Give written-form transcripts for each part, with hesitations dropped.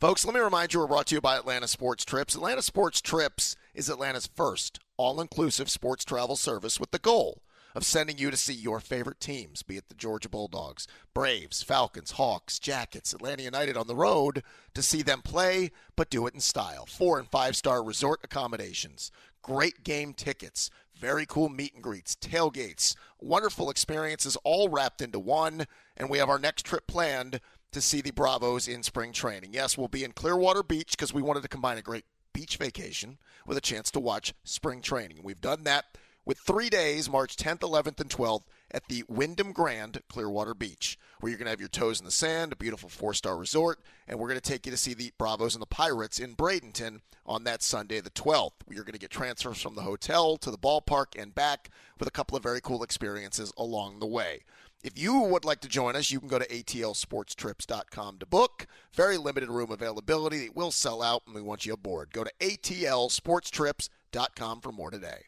Folks, let me remind you, we're brought to you by Atlanta Sports Trips. Atlanta Sports Trips is Atlanta's first all-inclusive sports travel service with the goal of sending you to see your favorite teams, be it the Georgia Bulldogs, Braves, Falcons, Hawks, Jackets, Atlanta United on the road, to see them play, but do it in style. 4- and 5-star resort accommodations, great game tickets, very cool meet and greets, tailgates, wonderful experiences all wrapped into one, and we have our next trip planned to see the Bravos in spring training. Yes, we'll be in Clearwater Beach because we wanted to combine a great beach vacation with a chance to watch spring training. We've done that with 3 days, March 10th, 11th, and 12th at the Wyndham Grand Clearwater Beach, where you're going to have your toes in the sand, a beautiful 4-star resort, and we're going to take you to see the Bravos and the Pirates in Bradenton on that Sunday, the 12th. You're going to get transfers from the hotel to the ballpark and back with a couple of very cool experiences along the way. If you would like to join us, you can go to atlsportstrips.com to book. Very limited room availability. It will sell out, and we want you aboard. Go to atlsportstrips.com for more today.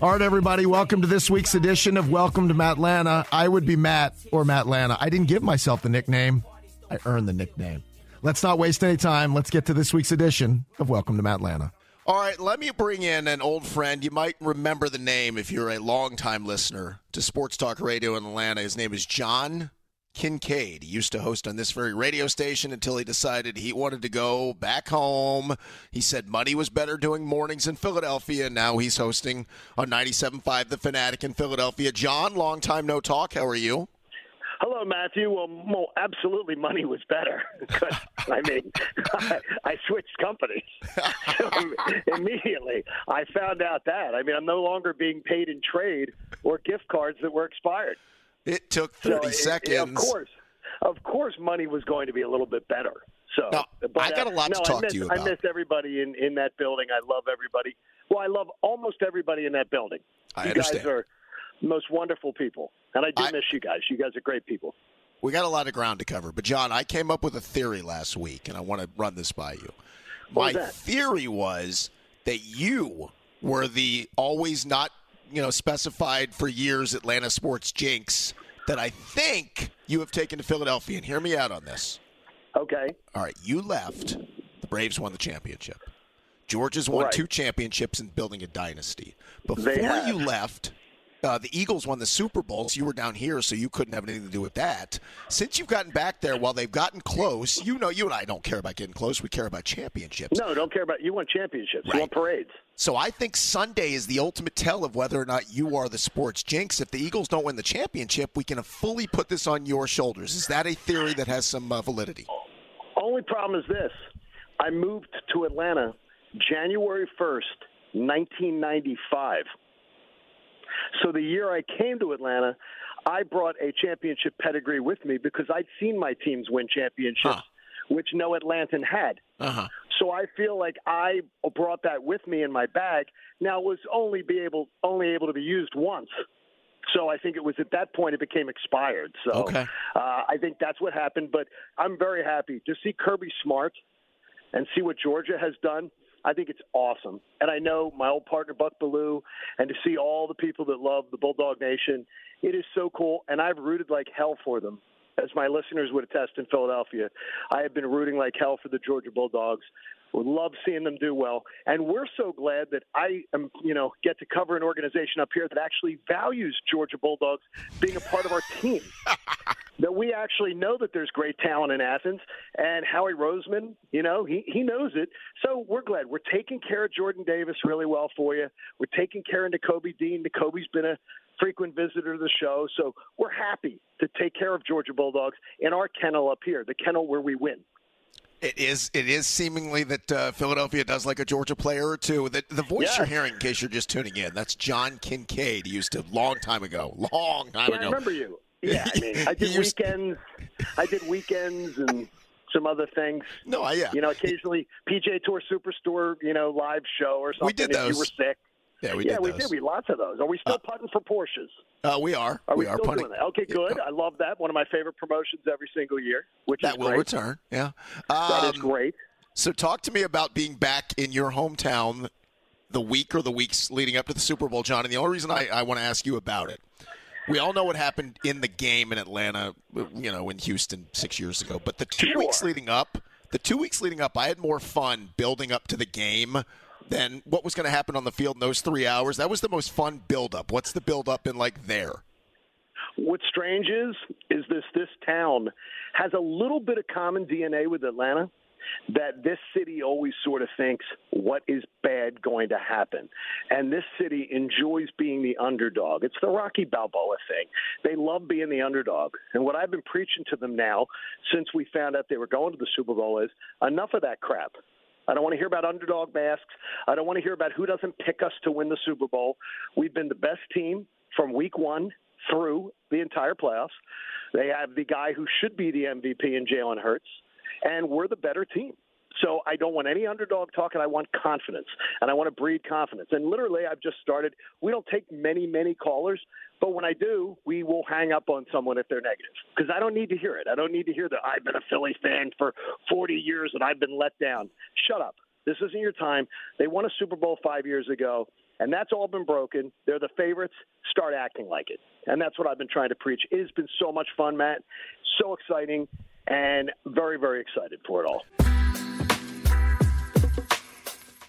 All right, everybody, welcome to this week's edition of Welcome to Matlanta. I would be Matt or Matlanta. I didn't give myself the nickname. I earned the nickname. Let's not waste any time. Let's get to this week's edition of Welcome to Matlanta. All right, let me bring in an old friend. You might remember the name if you're a longtime listener to Sports Talk Radio in Atlanta. His name is John Kincaid. He used to host on this very radio station until he decided he wanted to go back home. He said money was better doing mornings in Philadelphia, and now he's hosting on 97.5 The Fanatic in Philadelphia. John, long time no talk. How are you? Hello, Matthew. Well, absolutely money was better. I mean, I switched companies. So immediately, I found out that. I mean, I'm no longer being paid in trade or gift cards that were expired. It took 30 seconds. Of course, money was going to be a little bit better. So, no, but I got a lot to talk to you about. I miss everybody in that building. I love everybody. Well, I love almost everybody in that building. I understand. You guys are most wonderful people. And I do miss you guys. You guys are great people. We got a lot of ground to cover. But, John, I came up with a theory last week, and I want to run this by you. My theory was that you were the always not, specified for years Atlanta sports jinx that I think you have taken to Philadelphia. And hear me out on this. Okay. All right. You left. The Braves won the championship. Georgia's won two championships and building a dynasty. Before you left, the Eagles won the Super Bowl, so you were down here, so you couldn't have anything to do with that. Since you've gotten back there, while they've gotten close, you and I don't care about getting close. We care about championships. No, don't care about – you want championships. Right. You want parades. So I think Sunday is the ultimate tell of whether or not you are the sports jinx. If the Eagles don't win the championship, we can fully put this on your shoulders. Is that a theory that has some validity? Only problem is this. I moved to Atlanta January 1st, 1995. So the year I came to Atlanta, I brought a championship pedigree with me because I'd seen my teams win championships, which no Atlantan had. So I feel like I brought that with me in my bag. Now it was only able to be used once. So I think it was at that point it became expired. So I think that's what happened. But I'm very happy to see Kirby Smart and see what Georgia has done. I think it's awesome. And I know my old partner, Buck Belue, and to see all the people that love the Bulldog Nation, it is so cool. And I've rooted like hell for them. As my listeners would attest in Philadelphia, I have been rooting like hell for the Georgia Bulldogs. We love seeing them do well. And we're so glad that I am, get to cover an organization up here that actually values Georgia Bulldogs being a part of our team. That we actually know that there's great talent in Athens, and Howie Roseman, he knows it. So we're glad. We're taking care of Jordan Davis really well for you. We're taking care of N'Kobe Dean. N'Kobe's been a frequent visitor to the show. So we're happy to take care of Georgia Bulldogs in our kennel up here, the kennel where we win. It is seemingly that Philadelphia does like a Georgia player or two. The voice you're hearing, in case you're just tuning in, that's John Kincaid. He used to long time ago. I remember you. Yeah, I mean, I did weekends and some other things. No, yeah. You know, occasionally PGA Tour Superstore, you know, live show or something. We did those. If you were sick. Yeah, we did. We lots of those. Are we still putting for Porsches? We are. Are we still putting. Doing that? Okay, good. I love that. One of my favorite promotions every single year, which will return. Yeah, that is great. So, talk to me about being back in your hometown the weeks leading up to the Super Bowl, John. And the only reason I want to ask you about it, we all know what happened in the game in Atlanta, you know, in Houston 6 years ago. But the two weeks leading up, I had more fun building up to the game than what was going to happen on the field in those 3 hours. That was the most fun build-up. What's the build-up in like there? What's strange is this town has a little bit of common DNA with Atlanta, that this city always sort of thinks what is bad going to happen. And this city enjoys being the underdog. It's the Rocky Balboa thing. They love being the underdog. And what I've been preaching to them now since we found out they were going to the Super Bowl is enough of that crap. I don't want to hear about underdog masks. I don't want to hear about who doesn't pick us to win the Super Bowl. We've been the best team from week one through the entire playoffs. They have the guy who should be the MVP in Jalen Hurts, and we're the better team. So I don't want any underdog talk, and I want confidence, and I want to breed confidence. And literally, I've just started. We don't take many, many callers, but when I do, we will hang up on someone if they're negative because I don't need to hear it. I don't need to hear that I've been a Philly fan for 40 years and I've been let down. Shut up. This isn't your time. They won a Super Bowl 5 years ago, and that's all been broken. They're the favorites. Start acting like it. And that's what I've been trying to preach. It has been so much fun, Matt, so exciting, and very, very excited for it all.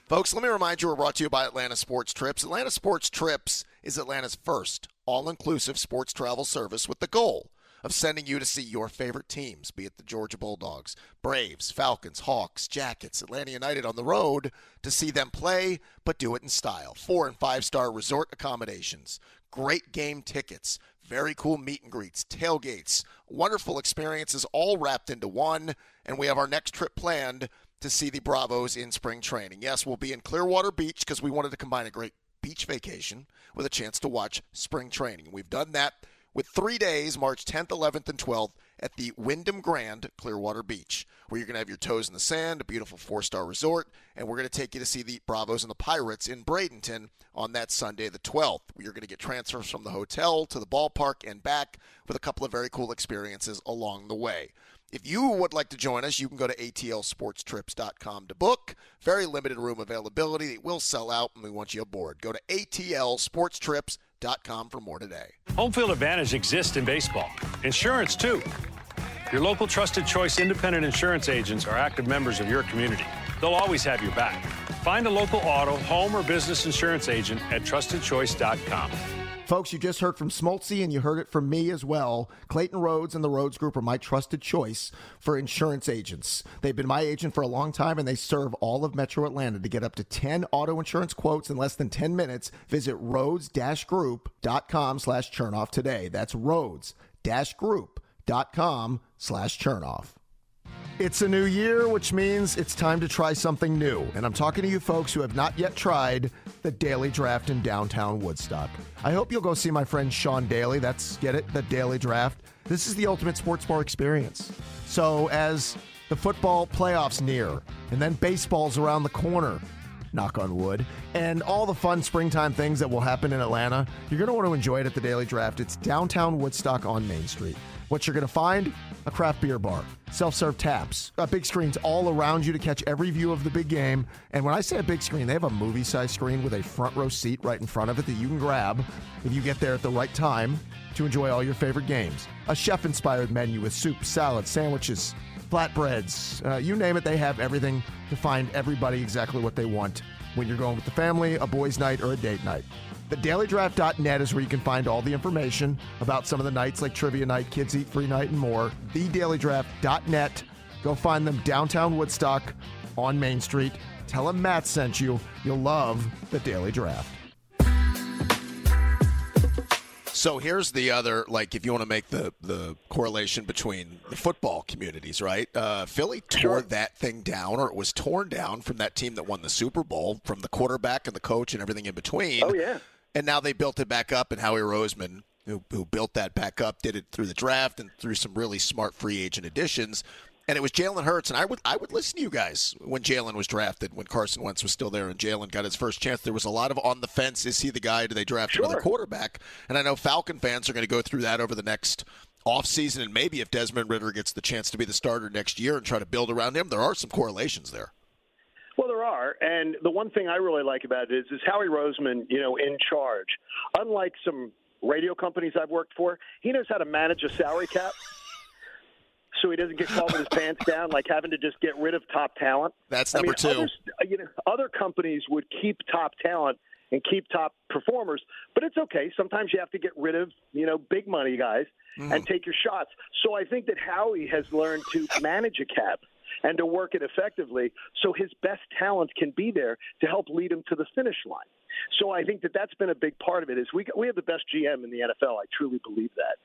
Folks, let me remind you, we're brought to you by Atlanta Sports Trips. Atlanta Sports Trips is Atlanta's first all-inclusive sports travel service with the goal of sending you to see your favorite teams, be it the Georgia Bulldogs, Braves, Falcons, Hawks, Jackets, Atlanta United on the road to see them play, but do it in style. 4- and 5-star resort accommodations, great game tickets, very cool meet and greets, tailgates, wonderful experiences all wrapped into one, and we have our next trip planned to see the Bravos in spring training. Yes, we'll be in Clearwater Beach because we wanted to combine a great beach vacation with a chance to watch spring training. We've done that with 3 days, March 10th, 11th, and 12th at the Wyndham Grand Clearwater Beach, where you're going to have your toes in the sand, a beautiful 4-star resort, and we're going to take you to see the Bravos and the Pirates in Bradenton on that Sunday the 12th. You're going to get transfers from the hotel to the ballpark and back with a couple of very cool experiences along the way. If you would like to join us, you can go to atlsportstrips.com to book. Very limited room availability. It will sell out, and we want you aboard. Go to atlsportstrips.com for more today. Home field advantage exists in baseball. Insurance, too. Your local Trusted Choice independent insurance agents are active members of your community. They'll always have your back. Find a local auto, home, or business insurance agent at trustedchoice.com. Folks, you just heard from Smoltzy, and you heard it from me as well. Clayton Rhodes and the Rhodes Group are my trusted choice for insurance agents. They've been my agent for a long time, and they serve all of Metro Atlanta. To get up to 10 auto insurance quotes in less than 10 minutes, visit rhodes-group.com/Chernoff today. That's rhodes-group.com/Chernoff. It's a new year, which means it's time to try something new. And I'm talking to you folks who have not yet tried the Daily Draft in downtown Woodstock. I hope you'll go see my friend Sean Daly. That's, get it, the Daily Draft. This is the ultimate sports bar experience. So as the football playoffs near, and then baseball's around the corner, knock on wood, and all the fun springtime things that will happen in Atlanta, you're going to want to enjoy it at the Daily Draft. It's downtown Woodstock on Main Street. What you're going to find? A craft beer bar, self-serve taps, big screens all around you to catch every view of the big game. And when I say a big screen, they have a movie-sized screen with a front row seat right in front of it that you can grab if you get there at the right time to enjoy all your favorite games. A chef-inspired menu with soup, salad, sandwiches, flatbreads, you name it. They have everything to find everybody exactly what they want when you're going with the family, a boys' night, or a date night. The dailydraft.net is where you can find all the information about some of the nights like Trivia Night, Kids Eat Free Night, and more. Thedailydraft.net. Go find them downtown Woodstock on Main Street. Tell them Matt sent you. You'll love the Daily Draft. So here's the other, like, if you want to make the correlation between the football communities, right? Philly tore that thing down, or it was torn down from that team that won the Super Bowl, from the quarterback and the coach and everything in between. Oh, yeah. And now they built it back up, and Howie Roseman, who built that back up, did it through the draft and through some really smart free agent additions. And it was Jalen Hurts, and I would listen to you guys when Jalen was drafted, when Carson Wentz was still there and Jalen got his first chance. There was a lot of on the fence, is he the guy, do they draft another quarterback? And I know Falcon fans are going to go through that over the next offseason, and maybe if Desmond Ridder gets the chance to be the starter next year and try to build around him, there are some correlations there. Well, there are, and the one thing I really like about it is Howie Roseman, in charge. Unlike some radio companies I've worked for, he knows how to manage a salary cap. So he doesn't get caught with his pants down, like having to just get rid of top talent. That's number two. Other companies would keep top talent and keep top performers, but it's okay. Sometimes you have to get rid of, big money guys and take your shots. So I think that Howie has learned to manage a cap and to work it effectively so his best talent can be there to help lead him to the finish line. So I think that that's been a big part of it. Is we have the best GM in the NFL. I truly believe that.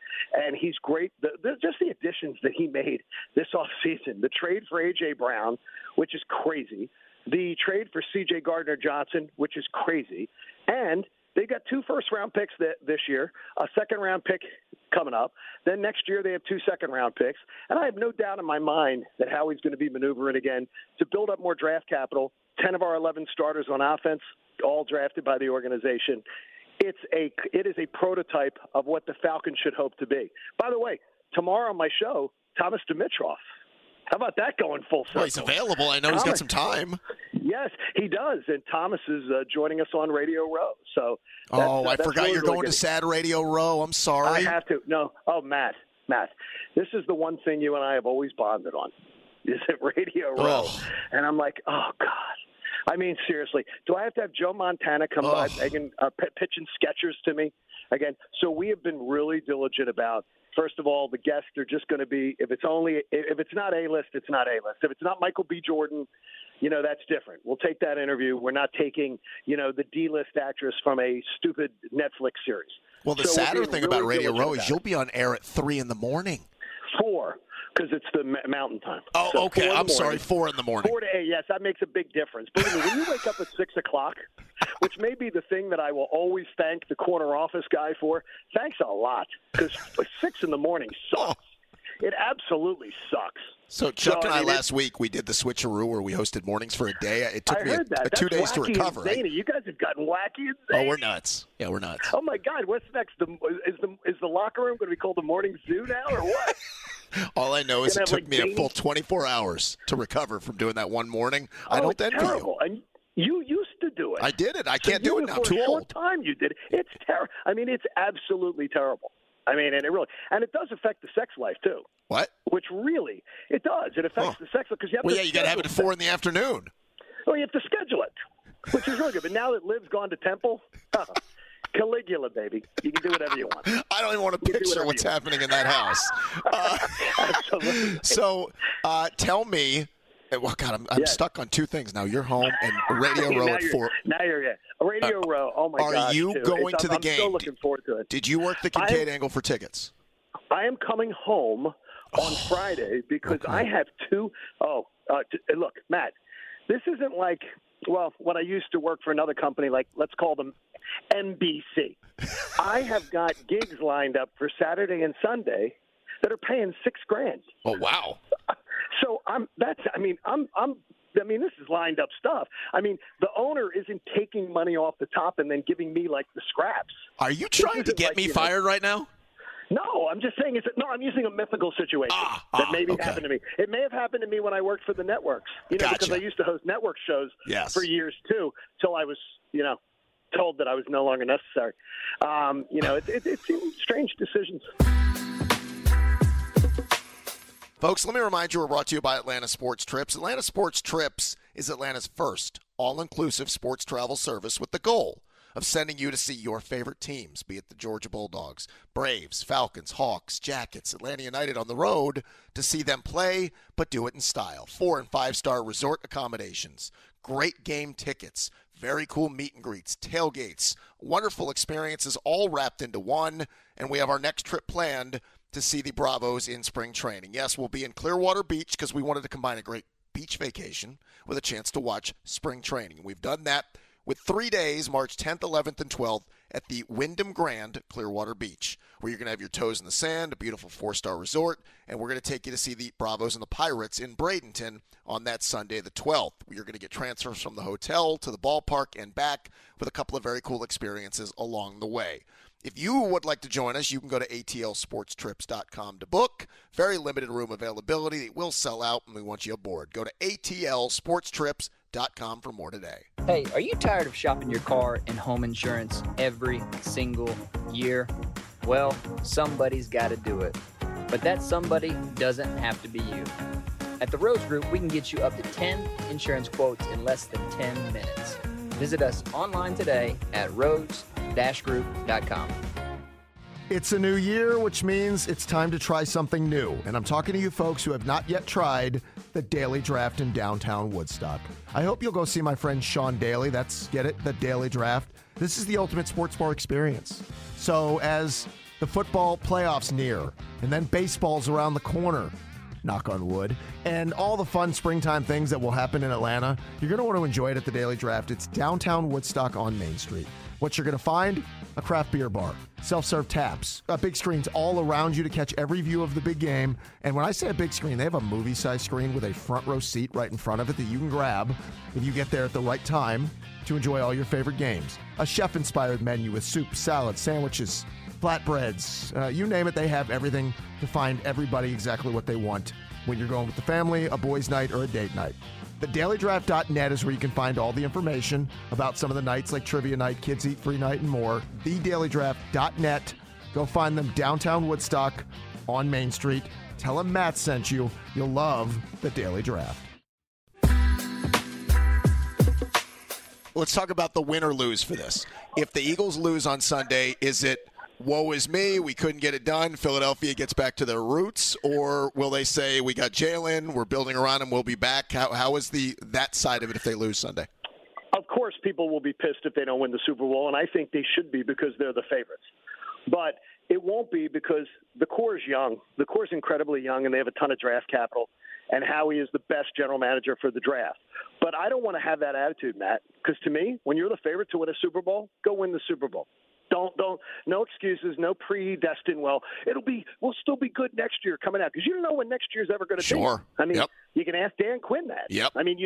And he's great. Just the additions that he made this offseason, the trade for A.J. Brown, which is crazy, the trade for C.J. Gardner-Johnson, which is crazy, and they got 2 first-round picks this year, a second-round pick coming up. Then next year they have 2 second-round picks. And I have no doubt in my mind that Howie's going to be maneuvering again to build up more draft capital. 10 of our 11 starters on offense, all drafted by the organization. It is a prototype of what the Falcons should hope to be. By the way, tomorrow on my show, Thomas Dimitrov. How about that going full circle? Well, he's available. I know Thomas, he's got some time. Yes, he does. And Thomas is joining us on Radio Row. So I forgot you're going to Sad Radio Row. I'm sorry. I have to. No. Oh, Matt, this is the one thing you and I have always bonded on. Is it Radio Row? Oh. And I'm like, oh, God. I mean, seriously, do I have to have Joe Montana come by begging, pitching Skechers to me? Again, so we have been really diligent about, first of all, the guests are just going to be, if it's not A-list, it's not A-list. If it's not Michael B. Jordan, that's different. We'll take that interview. We're not taking, the D-list actress from a stupid Netflix series. Well, the sadder thing about Radio Row is you'll be on air at 3 in the morning. 4. Because it's the mountain time. Oh, so okay. I'm sorry. 4 in the morning. 4 to 8. Yes, that makes a big difference. But when you wake up at 6 o'clock, which may be the thing that I will always thank the corner office guy for. Thanks a lot. Because 6 in the morning sucks. It absolutely sucks. So Chuck and I last week, we did the switcheroo where we hosted mornings for a day. It took me a 2 days to recover. Right? You guys have gotten wacky and zany. Oh, we're nuts. Yeah, we're nuts. Oh, my God. What's next? Is the locker room going to be called the morning zoo now or what? All I know is it took me a full 24 hours to recover from doing that one morning. I don't envy you. And you used to do it. I did it. I can't do it now. I'm too old. For a short time you did it. It's terrible. I mean, it's absolutely terrible. I mean, and it does affect the sex life too. What? Which really, it does. It affects the sex life because you have. Well, yeah, you got to have it at 4 in the afternoon. Well, you have to schedule it, which is really good. But now that Liv's gone to Temple. Caligula, baby. You can do whatever you want. I don't even want to picture what's happening in that house. Absolutely. So tell me, well, God, I'm stuck on 2 things now. You're home and Radio Row at 4. Now you're in. Radio Row, oh, my God. Are you going to the game? I'm still looking forward to it. Did you work the Kincaid angle for tickets? I am coming home on Friday because I have 2. Look, Matt, this isn't like, well, when I used to work for another company, like let's call them NBC. I have got gigs lined up for Saturday and Sunday that are paying $6,000. Oh wow! So this is lined up stuff. I mean, the owner isn't taking money off the top and then giving me like the scraps. Are you trying to get me fired right now? No, I'm just saying I'm using a mythical situation that maybe happened to me. It may have happened to me when I worked for the networks, gotcha. Because I used to host network shows for years too, till I was, told that I was no longer necessary. It seems strange decisions. Folks, let me remind you, we're brought to you by Atlanta Sports Trips. Atlanta Sports Trips is Atlanta's first all-inclusive sports travel service with the goal of sending you to see your favorite teams, be it the Georgia Bulldogs, Braves, Falcons, Hawks, Jackets, Atlanta United on the road, to see them play, but do it in style. 4- and 5-star resort accommodations, great game tickets, Very cool meet and greets, tailgates, wonderful experiences all wrapped into one. And we have our next trip planned to see the Bravos in spring training. Yes, we'll be in Clearwater Beach because we wanted to combine a great beach vacation with a chance to watch spring training. We've done that with 3 days, March 10th, 11th, and 12th at the Wyndham Grand Clearwater Beach, where you're going to have your toes in the sand, a beautiful 4-star resort, and we're going to take you to see the Bravos and the Pirates in Bradenton on that Sunday the 12th. You're going to get transfers from the hotel to the ballpark and back with a couple of very cool experiences along the way. If you would like to join us, you can go to atlsportstrips.com to book. Very limited room availability. It will sell out, and we want you aboard. Go to atlsportstrips.com for more today. Hey, are you tired of shopping your car and home insurance every single year? Well, somebody's got to do it. But that somebody doesn't have to be you. At the Rhodes Group, we can get you up to 10 insurance quotes in less than 10 minutes. Visit us online today at roads-group.com. It's a new year, which means it's time to try something new. And I'm talking to you folks who have not yet tried the Daily Draft in downtown Woodstock. I hope you'll go see my friend Sean Daly. That's, get it, the Daily Draft. This is the ultimate sports bar experience. So as the football playoffs near, and then baseball's around the corner, knock on wood, and all the fun springtime things that will happen in Atlanta, you're going to want to enjoy it at the Daily Draft. It's downtown Woodstock on Main Street. What you're going to find? A craft beer bar, self-serve taps, big screens all around you to catch every view of the big game. And when I say a big screen, they have a movie-sized screen with a front row seat right in front of it that you can grab if you get there at the right time to enjoy all your favorite games. A chef-inspired menu with soup, salad, sandwiches, flatbreads, you name it, they have everything to find everybody exactly what they want when you're going with the family, a boys' night, or a date night. The dailydraft.net is where you can find all the information about some of the nights like Trivia Night, Kids Eat Free Night, and more. Thedailydraft.net. Go find them downtown Woodstock on Main Street. Tell them Matt sent you. You'll love the Daily Draft. Let's talk about the win or lose for this. If the Eagles lose on Sunday, is it woe is me, we couldn't get it done, Philadelphia gets back to their roots, or will they say we got Jalen, we're building around him, we'll be back? How is that side of it if they lose Sunday? Of course people will be pissed if they don't win the Super Bowl, and I think they should be because they're the favorites. But it won't be because the core is young. The core is incredibly young, and they have a ton of draft capital, and Howie is the best general manager for the draft. But I don't want to have that attitude, Matt, because to me, when you're the favorite to win a Super Bowl, go win the Super Bowl. Don't, no excuses, no predestined. Well, we'll still be good next year coming out because you don't know when next year's ever going to be. Sure. I mean, You can ask Dan Quinn that. Yep. I mean,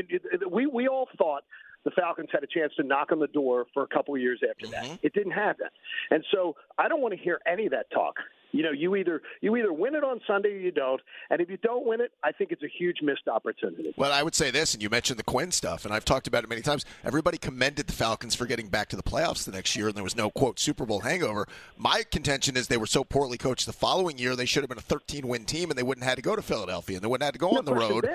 we all thought the Falcons had a chance to knock on the door for a couple of years after that. It didn't happen. And so I don't want to hear any of that talk. You know, you either win it on Sunday or you don't. And if you don't win it, I think it's a huge missed opportunity. Well, I would say this, and you mentioned the Quinn stuff, and I've talked about it many times. Everybody commended the Falcons for getting back to the playoffs the next year, and there was no, quote, Super Bowl hangover. My contention is they were so poorly coached the following year, they should have been a 13-win team, and they wouldn't have had to go to Philadelphia, and they wouldn't have had to go on the road.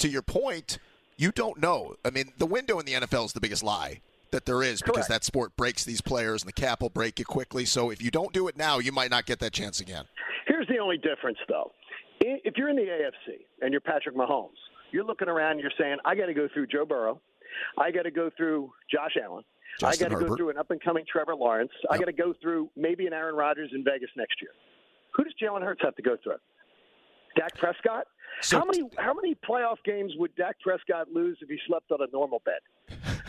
To your point, you don't know. I mean, the window in the NFL is the biggest lie that there is because that sport breaks these players and the cap will break it quickly. So if you don't do it now, you might not get that chance again. Here's the only difference, though. If you're in the AFC and you're Patrick Mahomes, you're looking around and you're saying, I got to go through Joe Burrow. I got to go through Josh Allen. Justin I got to go through an up-and-coming Trevor Lawrence. Yep. I got to go through maybe an Aaron Rodgers in Vegas next year. Who does Jalen Hurts have to go through? Dak Prescott? So how many playoff games would Dak Prescott lose if he slept on a normal bed?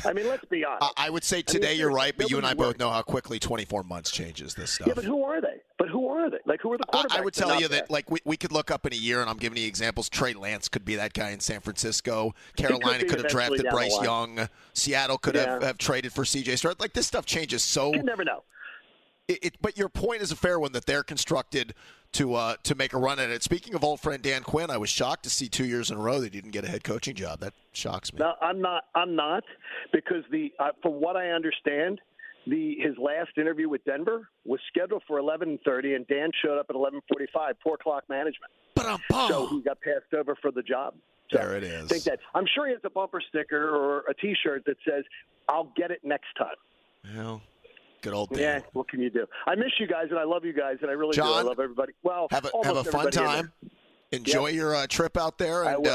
I mean, let's be honest. I would say today you're right, but you and I both know how quickly 24 months changes this stuff. Yeah, but who are they? Like, who are the quarterbacks? I would tell you that, like, we could look up in a year, and I'm giving you examples. Trey Lance could be that guy in San Francisco. Carolina could have drafted Bryce Young. Seattle could have traded for C.J. Stroud. Like, this stuff changes so. You never know. But your point is a fair one that they're constructed to make a run at it. Speaking of old friend Dan Quinn, I was shocked to see 2 years in a row they didn't get a head coaching job. That shocks me. No, I'm not, because from what I understand, his last interview with Denver was scheduled for 11:30, and Dan showed up at 11:45. Poor clock management. So he got passed over for the job. So there it is. I'm sure he has a bumper sticker or a T-shirt that says, "I'll get it next time." Well. Good old Dan. Yeah, what can you do? I miss you guys, and I love you guys, and I really do. I love everybody. Well, have a fun time. Enjoy your trip out there, and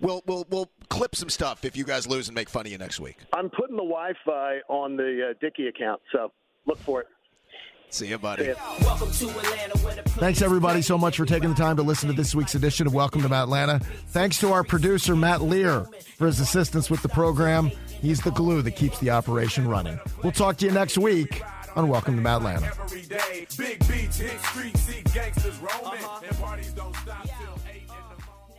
we'll clip some stuff if you guys lose and make fun of you next week. I'm putting the Wi-Fi on the Dickey account, so look for it. See you, buddy. See you. Thanks, everybody, so much for taking the time to listen to this week's edition of Welcome to Atlanta. Thanks to our producer, Matt Lear, for his assistance with the program. He's the glue that keeps the operation running. We'll talk to you next week on Welcome to Atlanta. Big beach, hit streets, see gangsters roaming, and parties don't stop till 8 in the morning.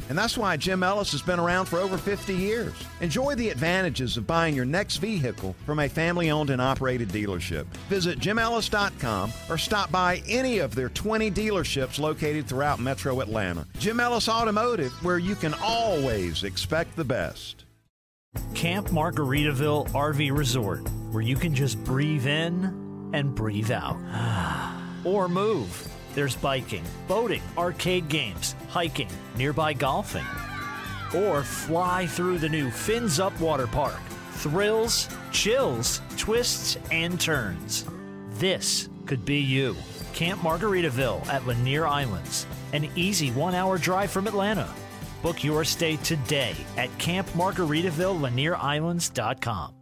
And that's why Jim Ellis has been around for over 50 years. Enjoy the advantages of buying your next vehicle from a family-owned and operated dealership. Visit JimEllis.com or stop by any of their 20 dealerships located throughout Metro Atlanta. Jim Ellis Automotive, where you can always expect the best. Camp Margaritaville RV Resort, where you can just breathe in and breathe out. Or move. There's biking, boating, arcade games, hiking, nearby golfing. Or fly through the new Fins Up Water Park. Thrills, chills, twists, and turns. This could be you. Camp Margaritaville at Lanier Islands, an easy 1-hour drive from Atlanta. Book your stay today at campmargaritavillelanierislands.com.